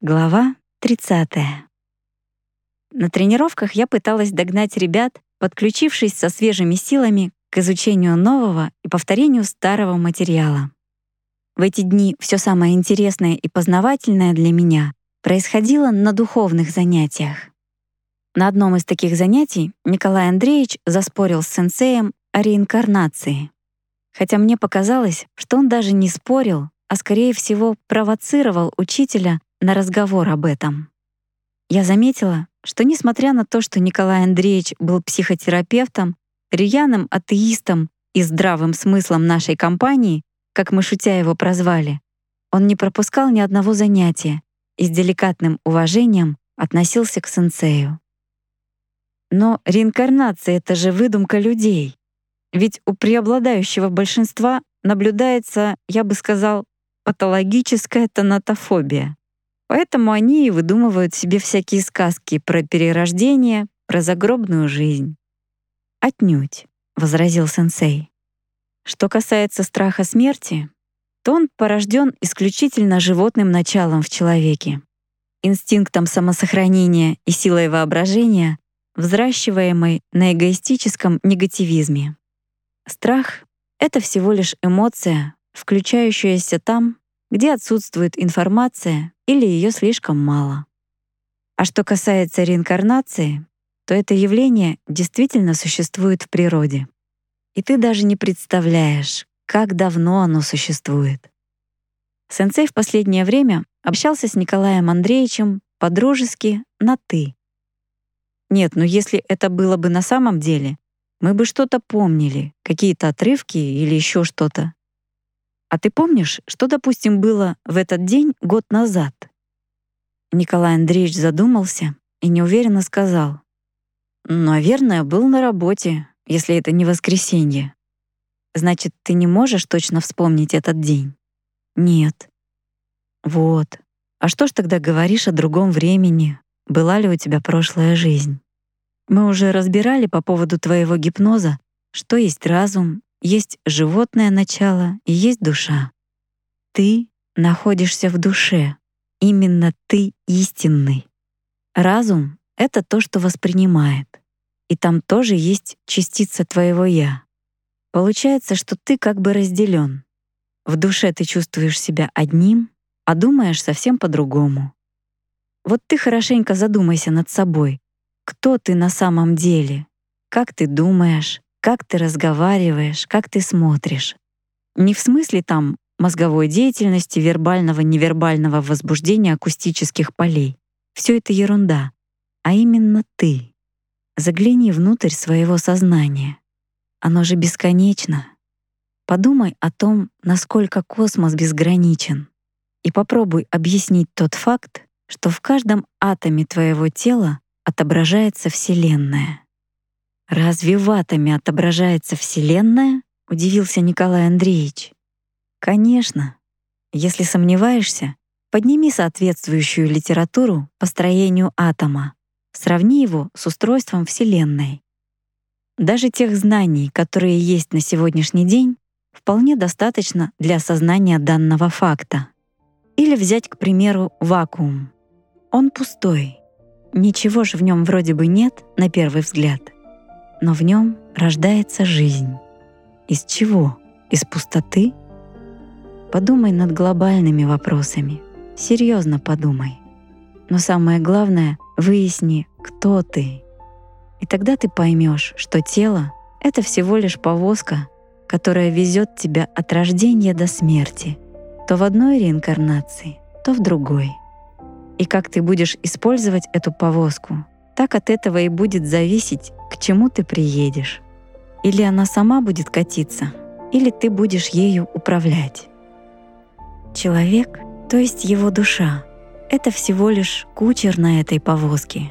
Глава 30. На тренировках я пыталась догнать ребят, подключившись со свежими силами к изучению нового и повторению старого материала. В эти дни все самое интересное и познавательное для меня происходило на духовных занятиях. На одном из таких занятий Николай Андреевич заспорил с сэнсеем о реинкарнации. Хотя мне показалось, что он даже не спорил, а скорее всего провоцировал учителя на разговор об этом. Я заметила, что несмотря на то, что Николай Андреевич был психотерапевтом, рьяным атеистом и здравым смыслом нашей компании, как мы шутя его прозвали, он не пропускал ни одного занятия и с деликатным уважением относился к сэнсею. Но реинкарнация — это же выдумка людей. Ведь у преобладающего большинства наблюдается, я бы сказал, патологическая тонатофобия. Поэтому они и выдумывают себе всякие сказки про перерождение, про загробную жизнь. «Отнюдь», — возразил сэнсэй. Что касается страха смерти, то он порожден исключительно животным началом в человеке, инстинктом самосохранения и силой воображения, взращиваемой на эгоистическом негативизме. Страх — это всего лишь эмоция, включающаяся там, где отсутствует информация или ее слишком мало. А что касается реинкарнации, то это явление действительно существует в природе. И ты даже не представляешь, как давно оно существует. Сэнсэй в последнее время общался с Николаем Андреевичем по-дружески на «ты». Нет, ну если это было бы на самом деле, мы бы что-то помнили, какие-то отрывки или еще что-то. А ты помнишь, что, допустим, было в этот день год назад? Николай Андреевич задумался и неуверенно сказал: «Наверное, был на работе, если это не воскресенье». «Значит, ты не можешь точно вспомнить этот день?» «Нет». «Вот. А что ж тогда говоришь о другом времени? Была ли у тебя прошлая жизнь? Мы уже разбирали по поводу твоего гипноза, что есть разум, есть животное начало и есть душа. Ты находишься в душе. Именно ты истинный. Разум — это то, что воспринимает. И там тоже есть частица твоего «я». Получается, что ты как бы разделен. В душе ты чувствуешь себя одним, а думаешь совсем по-другому. Вот ты хорошенько задумайся над собой. Кто ты на самом деле? Как ты думаешь? Как ты разговариваешь, как ты смотришь. Не в смысле там мозговой деятельности, вербального, невербального возбуждения акустических полей. Все это ерунда. А именно ты. Загляни внутрь своего сознания. Оно же бесконечно. Подумай о том, насколько космос безграничен. И попробуй объяснить тот факт, что в каждом атоме твоего тела отображается Вселенная. «Разве в атоме отображается Вселенная?» — удивился Николай Андреевич. «Конечно. Если сомневаешься, подними соответствующую литературу по строению атома, сравни его с устройством Вселенной. Даже тех знаний, которые есть на сегодняшний день, вполне достаточно для осознания данного факта. Или взять, к примеру, вакуум. Он пустой. Ничего же в нем вроде бы нет, на первый взгляд». Но в нем рождается жизнь. Из чего? Из пустоты? Подумай над глобальными вопросами. Серьезно подумай. Но самое главное — выясни, кто ты. И тогда ты поймешь, что тело — это всего лишь повозка, которая везет тебя от рождения до смерти, то в одной реинкарнации, то в другой. И как ты будешь использовать эту повозку, так от этого и будет зависеть, к чему ты приедешь. Или она сама будет катиться, или ты будешь ею управлять. Человек, то есть его душа, это всего лишь кучер на этой повозке.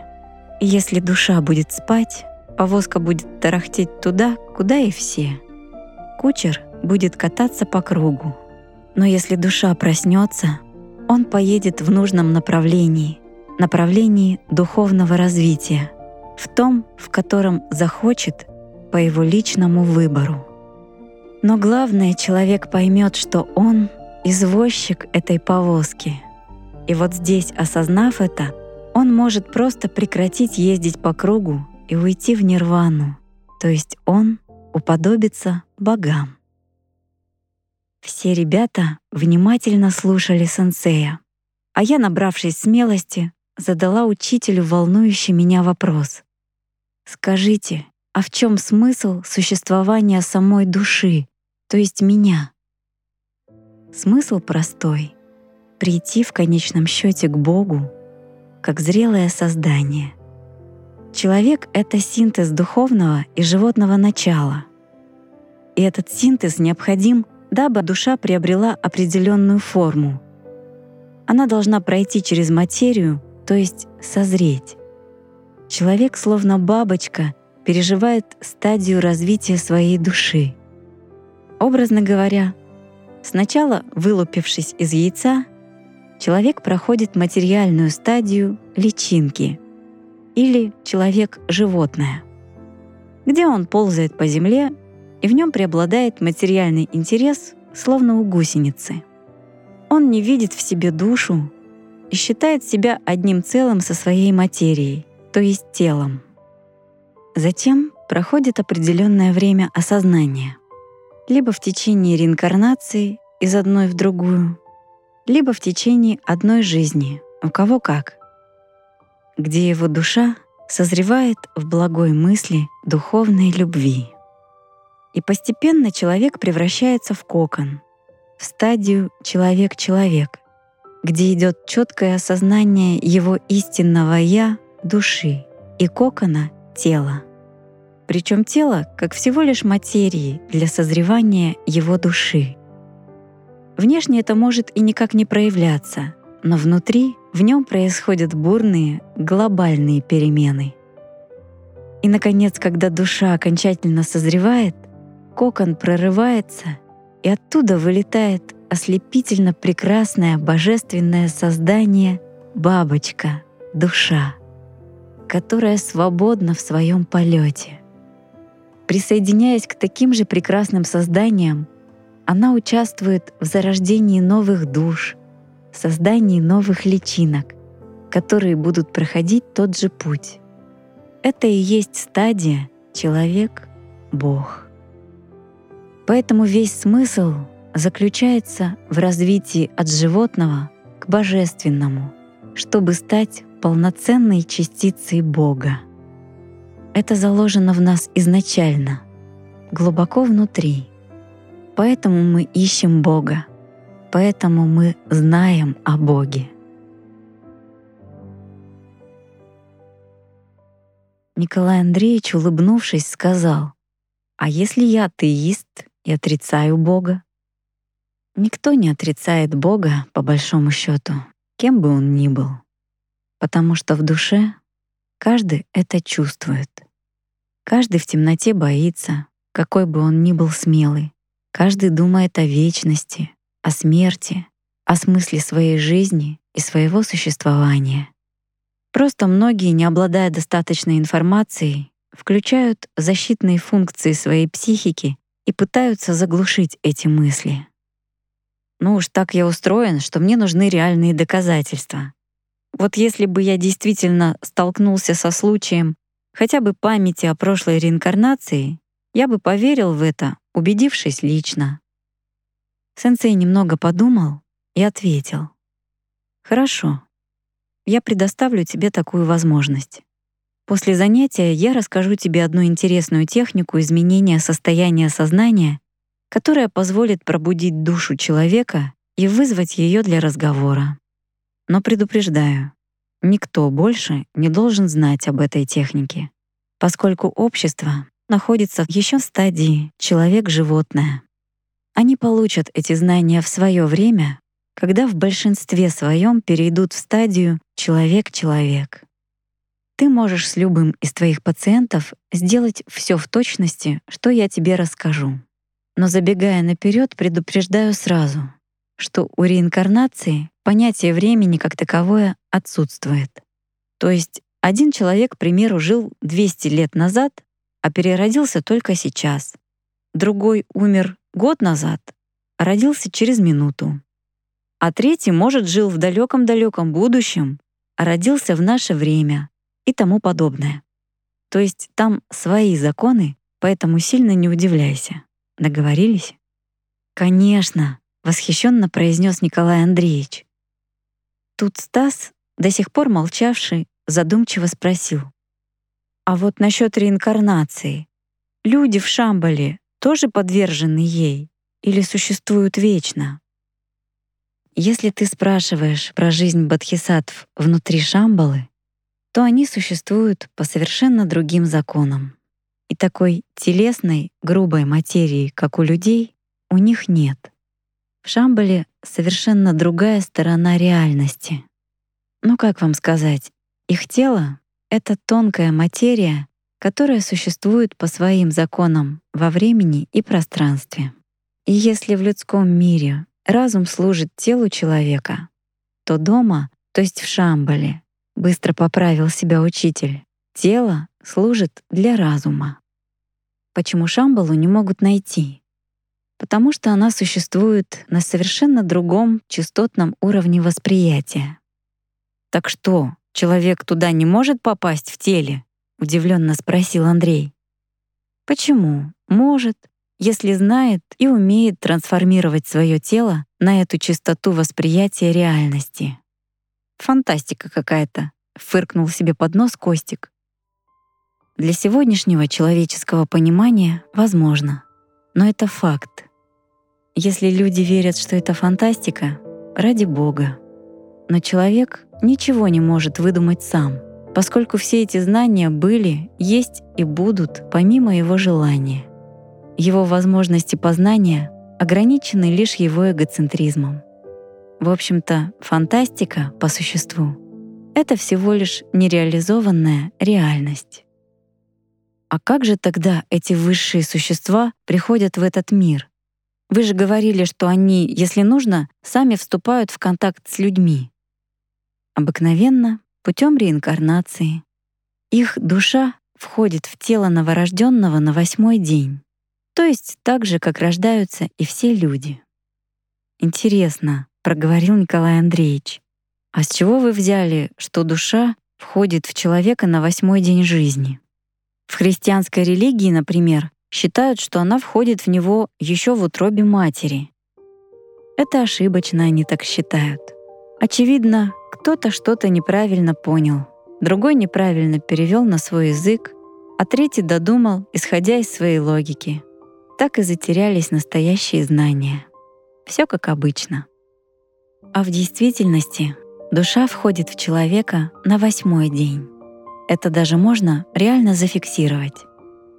И если душа будет спать, повозка будет тарахтеть туда, куда и все. Кучер будет кататься по кругу. Но если душа проснется, он поедет в нужном направлении, направлении духовного развития, в том, в котором захочет по его личному выбору. Но главное, человек поймет, что он — извозчик этой повозки. И вот здесь, осознав это, он может просто прекратить ездить по кругу и уйти в нирвану, то есть он уподобится богам. Все ребята внимательно слушали сэнсэя, а я, набравшись смелости, задала учителю волнующий меня вопрос. «Скажите, а в чем смысл существования самой души, то есть меня?» Смысл простой — прийти в конечном счете к Богу, как зрелое создание. Человек — это синтез духовного и животного начала. И этот синтез необходим, дабы душа приобрела определенную форму. Она должна пройти через материю, то есть созреть. Человек, словно бабочка, переживает стадию развития своей души. Образно говоря, сначала, вылупившись из яйца, человек проходит материальную стадию личинки или человек-животное, где он ползает по земле, и в нем преобладает материальный интерес, словно у гусеницы. Он не видит в себе душу и считает себя одним целым со своей материей, то есть телом. Затем проходит определенное время осознания, либо в течение реинкарнации из одной в другую, либо в течение одной жизни, у кого как, где его душа созревает в благой мысли духовной любви. И постепенно человек превращается в кокон, в стадию «человек-человек», где идет четкое осознание его истинного «я» души и кокона тела. Причем тело как всего лишь материи для созревания его души. Внешне это может и никак не проявляться, но внутри в нем происходят бурные, глобальные перемены. И, наконец, когда душа окончательно созревает, кокон прорывается, и оттуда вылетает ослепительно прекрасное божественное создание — бабочка, душа, которая свободна в своем полете. Присоединяясь к таким же прекрасным созданиям, она участвует в зарождении новых душ, создании новых личинок, которые будут проходить тот же путь. Это и есть стадия «человек-бог». Поэтому весь смысл заключается в развитии от животного к божественному, чтобы стать полноценной частицей Бога. Это заложено в нас изначально, глубоко внутри. Поэтому мы ищем Бога, поэтому мы знаем о Боге. Николай Андреевич, улыбнувшись, сказал: «А если я атеист и отрицаю Бога?» Никто не отрицает Бога, по большому счету, кем бы он ни был, потому что в душе каждый это чувствует. Каждый в темноте боится, какой бы он ни был смелый. Каждый думает о вечности, о смерти, о смысле своей жизни и своего существования. Просто многие, не обладая достаточной информацией, включают защитные функции своей психики и пытаются заглушить эти мысли. «Ну уж так я устроен, что мне нужны реальные доказательства. Вот если бы я действительно столкнулся со случаем хотя бы памяти о прошлой реинкарнации, я бы поверил в это, убедившись лично». Сэнсэй немного подумал и ответил: «Хорошо, я предоставлю тебе такую возможность. После занятия я расскажу тебе одну интересную технику изменения состояния сознания, которая позволит пробудить душу человека и вызвать ее для разговора. Но предупреждаю, никто больше не должен знать об этой технике, поскольку общество находится еще в стадии «человек-животное». Они получат эти знания в свое время, когда в большинстве своем перейдут в стадию «человек-человек». Ты можешь с любым из твоих пациентов сделать все в точности, что я тебе расскажу. Но забегая наперед, предупреждаю сразу, что у реинкарнации понятие времени как таковое отсутствует. То есть один человек, к примеру, жил 200 лет назад, а переродился только сейчас. Другой умер год назад, а родился через минуту. а третий, может, жил в далеком-далеком будущем, а родился в наше время и тому подобное. То есть там свои законы, поэтому сильно не удивляйся. Договорились? Конечно, восхищенно произнес Николай Андреевич. Тут Стас, до сих пор молчавший, задумчиво спросил: а вот насчет реинкарнации. Люди в Шамбале тоже подвержены ей или существуют вечно? Если ты спрашиваешь про жизнь бодхисаттв внутри Шамбалы, то они существуют по совершенно другим законам. И такой телесной, грубой материи, как у людей, у них нет. В Шамбале совершенно другая сторона реальности. Ну как вам сказать, их тело — это тонкая материя, которая существует по своим законам во времени и пространстве. И если в людском мире разум служит телу человека, то дома, то есть в Шамбале, быстро поправил себя учитель, тело служит для разума. Почему Шамбалу не могут найти? Потому что она существует на совершенно другом частотном уровне восприятия. «Так что, человек туда не может попасть в теле?» — удивленно спросил Андрей. «Почему? Может, если знает и умеет трансформировать свое тело на эту частоту восприятия реальности». «Фантастика какая-то», — фыркнул себе под нос Костик. «Для сегодняшнего человеческого понимания возможно, но это факт. Если люди верят, что это фантастика, ради Бога. Но человек ничего не может выдумать сам, поскольку все эти знания были, есть и будут помимо его желания. Его возможности познания ограничены лишь его эгоцентризмом. В общем-то, фантастика, по существу, это всего лишь нереализованная реальность. А как же тогда эти высшие существа приходят в этот мир? Вы же говорили, что они, если нужно, сами вступают в контакт с людьми. Обыкновенно, путем реинкарнации. Их душа входит в тело новорожденного на 8-й день. То есть так же, как рождаются и все люди. Интересно, проговорил Николай Андреевич, а с чего вы взяли, что душа входит в человека на 8-й день жизни? В христианской религии, например, считают, что она входит в него еще в утробе матери. Это ошибочно, они так считают. Очевидно, кто-то что-то неправильно понял, другой неправильно перевел на свой язык, а третий додумал, исходя из своей логики. Так и затерялись настоящие знания. Все как обычно. А в действительности душа входит в человека на 8-й день. Это даже можно реально зафиксировать.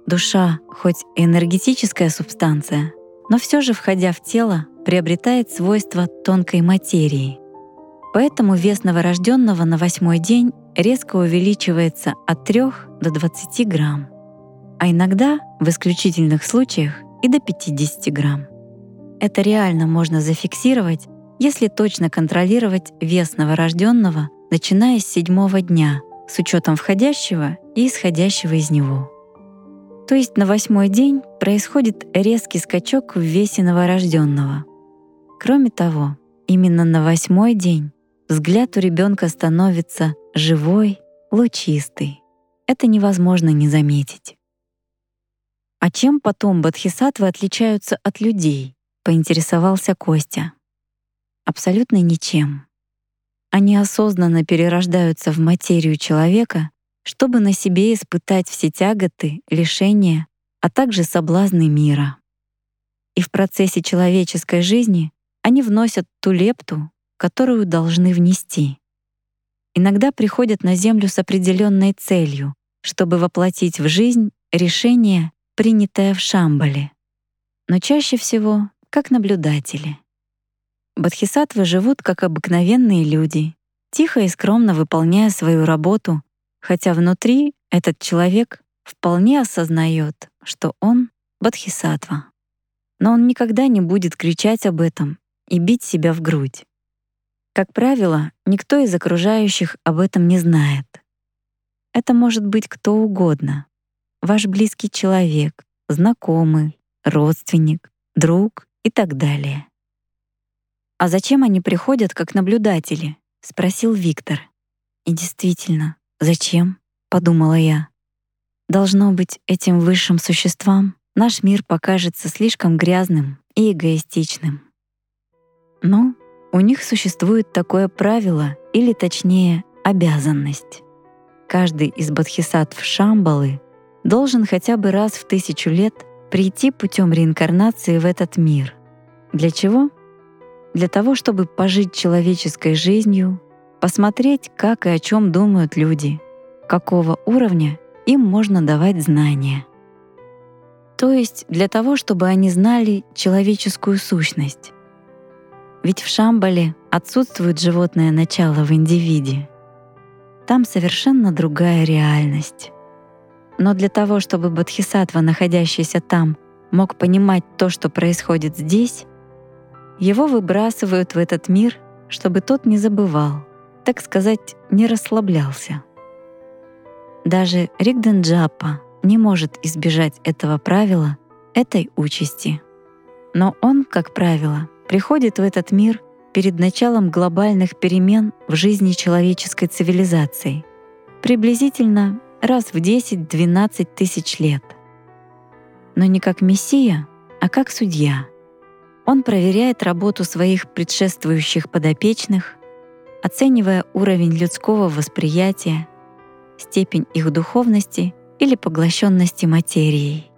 Душа, хоть и энергетическая субстанция, но все же, входя в тело, приобретает свойства тонкой материи. Поэтому вес новорожденного на 8-й день резко увеличивается от 3 до 20 грамм, а иногда, в исключительных случаях, и до 50 грамм. Это реально можно зафиксировать, если точно контролировать вес новорожденного, начиная с 7-го дня, с учетом входящего и исходящего из него. То есть на 8-й день происходит резкий скачок в весе новорожденного. Кроме того, именно на 8-й день взгляд у ребенка становится живой, лучистый. Это невозможно не заметить. «А чем потом бодхисаттвы отличаются от людей?» — поинтересовался Костя. «Абсолютно ничем. Они осознанно перерождаются в материю человека, чтобы на себе испытать все тяготы, лишения, а также соблазны мира. И в процессе человеческой жизни они вносят ту лепту, которую должны внести. Иногда приходят на Землю с определенной целью, чтобы воплотить в жизнь решение, принятая в Шамбале, но чаще всего как наблюдатели. Бодхисаттвы живут как обыкновенные люди, тихо и скромно выполняя свою работу, хотя внутри этот человек вполне осознает, что он бодхисаттва. Но он никогда не будет кричать об этом и бить себя в грудь. Как правило, никто из окружающих об этом не знает. Это может быть кто угодно. Ваш близкий человек, знакомый, родственник, друг и так далее. «А зачем они приходят как наблюдатели?» — спросил Виктор. «И действительно, зачем?» — подумала я. «Должно быть, этим высшим существам наш мир покажется слишком грязным и эгоистичным. Но у них существует такое правило, или точнее, обязанность. Каждый из бодхисаттв Шамбалы должен хотя бы раз в 1000 лет прийти путем реинкарнации в этот мир. Для чего? Для того, чтобы пожить человеческой жизнью, посмотреть, как и о чем думают люди, какого уровня им можно давать знания. То есть для того, чтобы они знали человеческую сущность. Ведь в Шамбале отсутствует животное начало в индивиде. Там совершенно другая реальность. Но для того, чтобы бодхисаттва, находящийся там, мог понимать то, что происходит здесь, его выбрасывают в этот мир, чтобы тот не забывал, так сказать, не расслаблялся. Даже Ригден Джаппа не может избежать этого правила, этой участи. Но он, как правило, приходит в этот мир перед началом глобальных перемен в жизни человеческой цивилизации, приблизительно раз в 10-12 тысяч лет. Но не как мессия, а как судья. Он проверяет работу своих предшествующих подопечных, оценивая уровень людского восприятия, степень их духовности или поглощенности материей.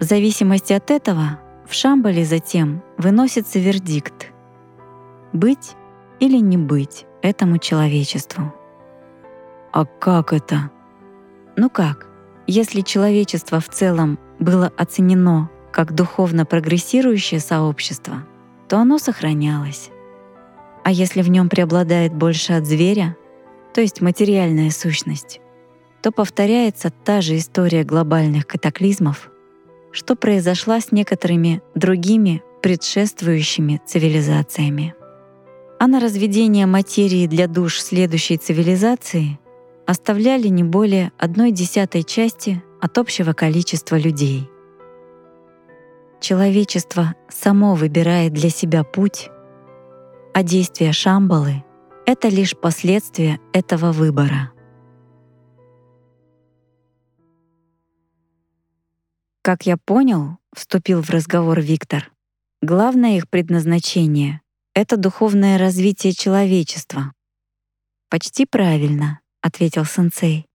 В зависимости от этого в Шамбале затем выносится вердикт — быть или не быть этому человечеству. А как это? Ну как, если человечество в целом было оценено как духовно прогрессирующее сообщество, то оно сохранялось. А если в нем преобладает больше от зверя, то есть материальная сущность, то повторяется та же история глобальных катаклизмов, что произошла с некоторыми другими предшествующими цивилизациями. А на разведение материи для душ следующей цивилизации оставляли не более 1/10 части от общего количества людей. Человечество само выбирает для себя путь, а действия Шамбалы — это лишь последствия этого выбора. Как я понял, вступил в разговор Виктор, главное их предназначение — это духовное развитие человечества. «Почти правильно», — ответил Сэнсэй.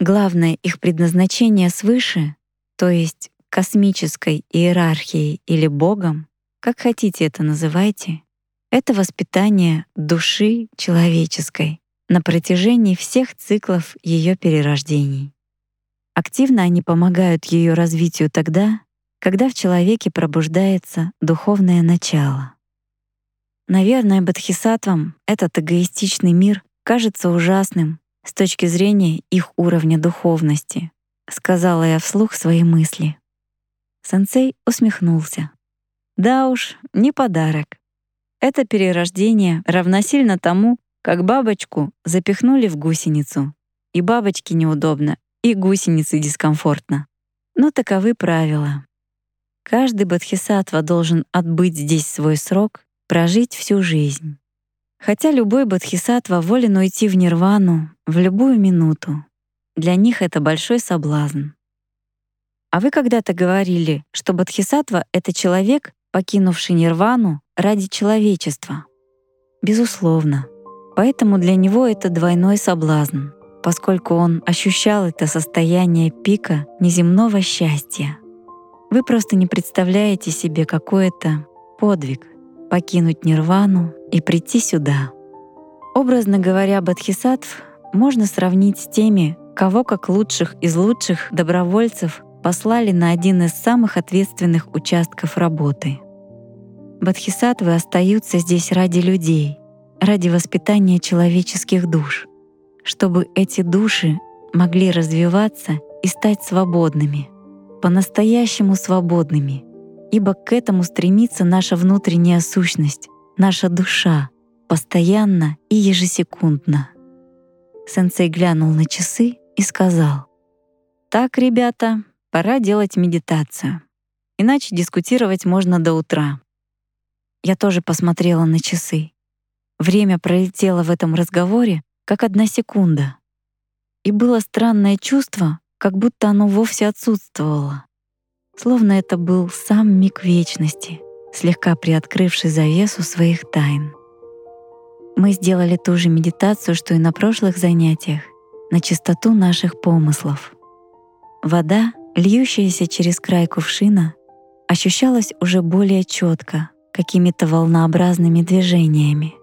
«Главное их предназначение свыше, то есть космической иерархией или Богом, как хотите это называйте, это воспитание души человеческой на протяжении всех циклов ее перерождений. Активно они помогают ее развитию тогда, когда в человеке пробуждается духовное начало. Наверное, бодхисаттвам этот эгоистичный мир кажется ужасным с точки зрения их уровня духовности», — сказала я вслух свои мысли. Сэнсэй усмехнулся. «Да уж, не подарок. Это перерождение равносильно тому, как бабочку запихнули в гусеницу. И бабочке неудобно, и гусенице дискомфортно. Но таковы правила. Каждый бодхисаттва должен отбыть здесь свой срок, прожить всю жизнь. Хотя любой бодхисаттва волен уйти в нирвану в любую минуту. Для них это большой соблазн. А вы когда-то говорили, что бодхисаттва — это человек, покинувший нирвану ради человечества. Безусловно. Поэтому для него это двойной соблазн, поскольку он ощущал это состояние пика неземного счастья. Вы просто не представляете себе, какой это подвиг — покинуть нирвану и прийти сюда. Образно говоря, бодхисаттв можно сравнить с теми, кого как лучших из лучших добровольцев послали на один из самых ответственных участков работы. Бодхисаттвы остаются здесь ради людей, ради воспитания человеческих душ, чтобы эти души могли развиваться и стать свободными, по-настоящему свободными, ибо к этому стремится наша внутренняя сущность, наша душа, постоянно и ежесекундно. Сэнсэй глянул на часы и сказал: «Так, ребята, пора делать медитацию, иначе дискутировать можно до утра». Я тоже посмотрела на часы. Время пролетело в этом разговоре, как одна секунда. И было странное чувство, как будто оно вовсе отсутствовало. Словно это был сам миг вечности, слегка приоткрывший завесу своих тайн. Мы сделали ту же медитацию, что и на прошлых занятиях, на чистоту наших помыслов. Вода, льющаяся через край кувшина, ощущалась уже более четко, какими-то волнообразными движениями.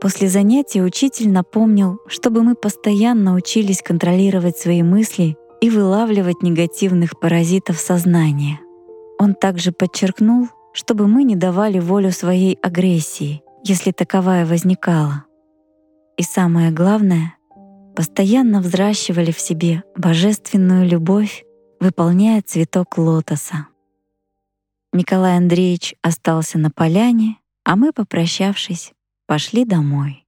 После занятия учитель напомнил, чтобы мы постоянно учились контролировать свои мысли и вылавливать негативных паразитов сознания. Он также подчеркнул, чтобы мы не давали волю своей агрессии, если таковая возникала. И самое главное, постоянно взращивали в себе божественную любовь, выполняя цветок лотоса. Николай Андреевич остался на поляне, а мы, попрощавшись, пошли домой.